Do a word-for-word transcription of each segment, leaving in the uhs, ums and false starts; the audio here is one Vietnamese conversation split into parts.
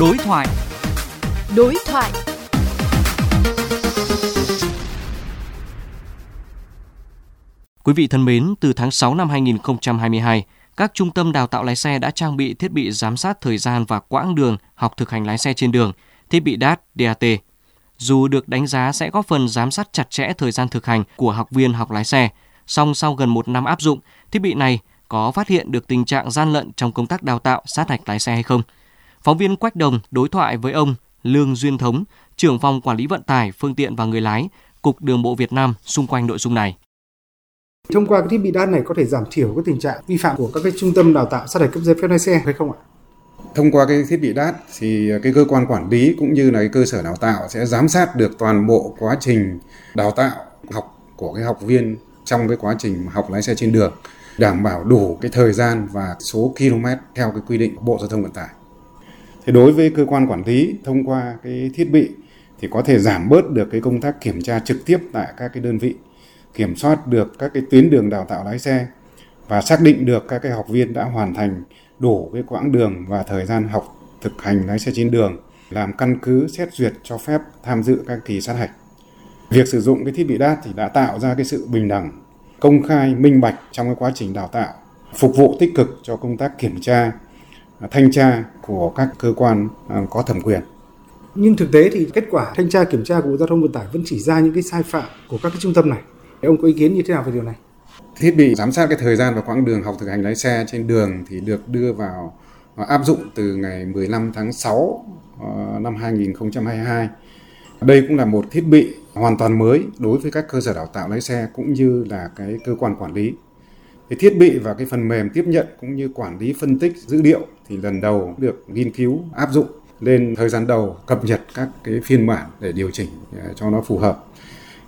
Đối thoại. Đối thoại. Quý vị thân mến, từ tháng sáu năm hai nghìn không trăm hai mươi hai, các trung tâm đào tạo lái xe đã trang bị thiết bị giám sát thời gian và quãng đường học thực hành lái xe trên đường, thiết bị đê a tê, đê a tê. Dù được đánh giá sẽ góp phần giám sát chặt chẽ thời gian thực hành của học viên học lái xe, song sau gần một năm áp dụng, thiết bị này có phát hiện được tình trạng gian lận trong công tác đào tạo sát hạch lái xe hay không? Phóng viên Quách Đồng đối thoại với ông Lương Duyên Thống, trưởng phòng quản lý vận tải, phương tiện và người lái, Cục Đường Bộ Việt Nam xung quanh nội dung này. Thông qua cái thiết bị đê a tê này có thể giảm thiểu cái tình trạng vi phạm của các cái trung tâm đào tạo sát hạch cấp giấy phép lái xe hay không ạ? Thông qua cái thiết bị đê a tê thì cái cơ quan quản lý cũng như là cái cơ sở đào tạo sẽ giám sát được toàn bộ quá trình đào tạo học của cái học viên trong cái quá trình học lái xe trên đường, đảm bảo đủ cái thời gian và số km theo cái quy định của Bộ Giao thông Vận tải. Thì đối với cơ quan quản lý thông qua cái thiết bị thì có thể giảm bớt được cái công tác kiểm tra trực tiếp tại các cái đơn vị, kiểm soát được các cái tuyến đường đào tạo lái xe và xác định được các cái học viên đã hoàn thành đủ cái quãng đường và thời gian học thực hành lái xe trên đường, làm căn cứ xét duyệt cho phép tham dự các kỳ sát hạch. Việc sử dụng cái thiết bị đê a tê thì đã tạo ra cái sự bình đẳng, công khai, minh bạch trong cái quá trình đào tạo, phục vụ tích cực cho công tác kiểm tra, thanh tra của các cơ quan có thẩm quyền. Nhưng thực tế thì kết quả thanh tra kiểm tra của Bộ Giao thông Vận tải vẫn chỉ ra những cái sai phạm của các cái trung tâm này. Ông có ý kiến như thế nào về điều này? Thiết bị giám sát cái thời gian và quãng đường học thực hành lái xe trên đường thì được đưa vào áp dụng từ ngày mười lăm tháng sáu năm hai nghìn không trăm hai mươi hai. Đây cũng là một thiết bị hoàn toàn mới đối với các cơ sở đào tạo lái xe cũng như là cái cơ quan quản lý. Cái thiết bị và cái phần mềm tiếp nhận cũng như quản lý phân tích dữ liệu thì lần đầu được nghiên cứu áp dụng lên thời gian đầu, cập nhật các cái phiên bản để điều chỉnh cho nó phù hợp.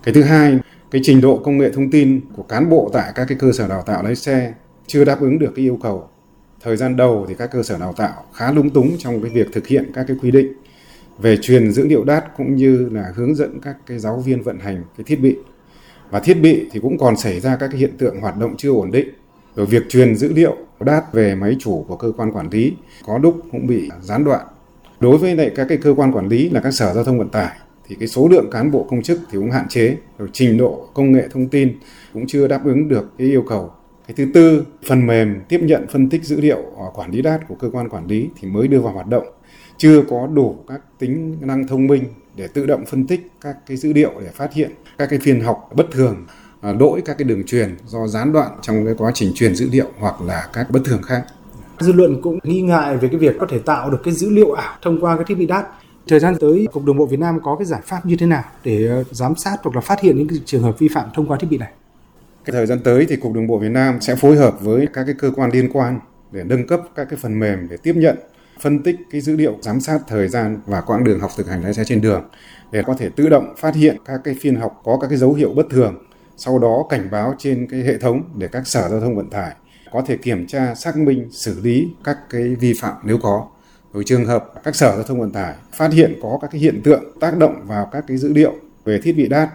Cái thứ hai, cái trình độ công nghệ thông tin của cán bộ tại các cái cơ sở đào tạo lái xe chưa đáp ứng được cái yêu cầu. Thời gian đầu thì các cơ sở đào tạo khá lúng túng trong cái việc thực hiện các cái quy định về truyền dữ liệu đê a tê cũng như là hướng dẫn các cái giáo viên vận hành cái thiết bị. Và thiết bị thì cũng còn xảy ra các cái hiện tượng hoạt động chưa ổn định. Rồi việc truyền dữ liệu đê a tê về máy chủ của cơ quan quản lý có lúc cũng bị gián đoạn. Đối với lại các cái cơ quan quản lý là các sở giao thông vận tải thì cái số lượng cán bộ công chức thì cũng hạn chế, rồi trình độ công nghệ thông tin cũng chưa đáp ứng được cái yêu cầu. Cái thứ tư, phần mềm tiếp nhận phân tích dữ liệu quản lý đê a tê của cơ quan quản lý thì mới đưa vào hoạt động, chưa có đủ các tính năng thông minh để tự động phân tích các cái dữ liệu để phát hiện các cái phiên học bất thường, lỗi các cái đường truyền do gián đoạn trong cái quá trình truyền dữ liệu hoặc là các bất thường khác. Dư luận cũng nghi ngại về cái việc có thể tạo được cái dữ liệu ảo thông qua cái thiết bị đê a tê. Thời gian tới, Cục Đường Bộ Việt Nam có cái giải pháp như thế nào để giám sát hoặc là phát hiện những trường hợp vi phạm thông qua thiết bị này? Cái thời gian tới thì Cục Đường Bộ Việt Nam sẽ phối hợp với các cái cơ quan liên quan để nâng cấp các cái phần mềm để tiếp nhận, phân tích cái dữ liệu giám sát thời gian và quãng đường học thực hành lái xe trên đường để có thể tự động phát hiện các cái phiên học có các cái dấu hiệu bất thường, sau đó cảnh báo trên cái hệ thống để các sở giao thông vận tải có thể kiểm tra, xác minh, xử lý các cái vi phạm nếu có. Đối trường hợp các sở giao thông vận tải phát hiện có các cái hiện tượng tác động vào các cái dữ liệu về thiết bị đê a tê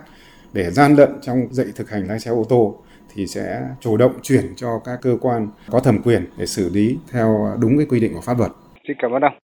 để gian lận trong dạy thực hành lái xe ô tô thì sẽ chủ động chuyển cho các cơ quan có thẩm quyền để xử lý theo đúng cái quy định của pháp luật. Xin cảm ơn ông.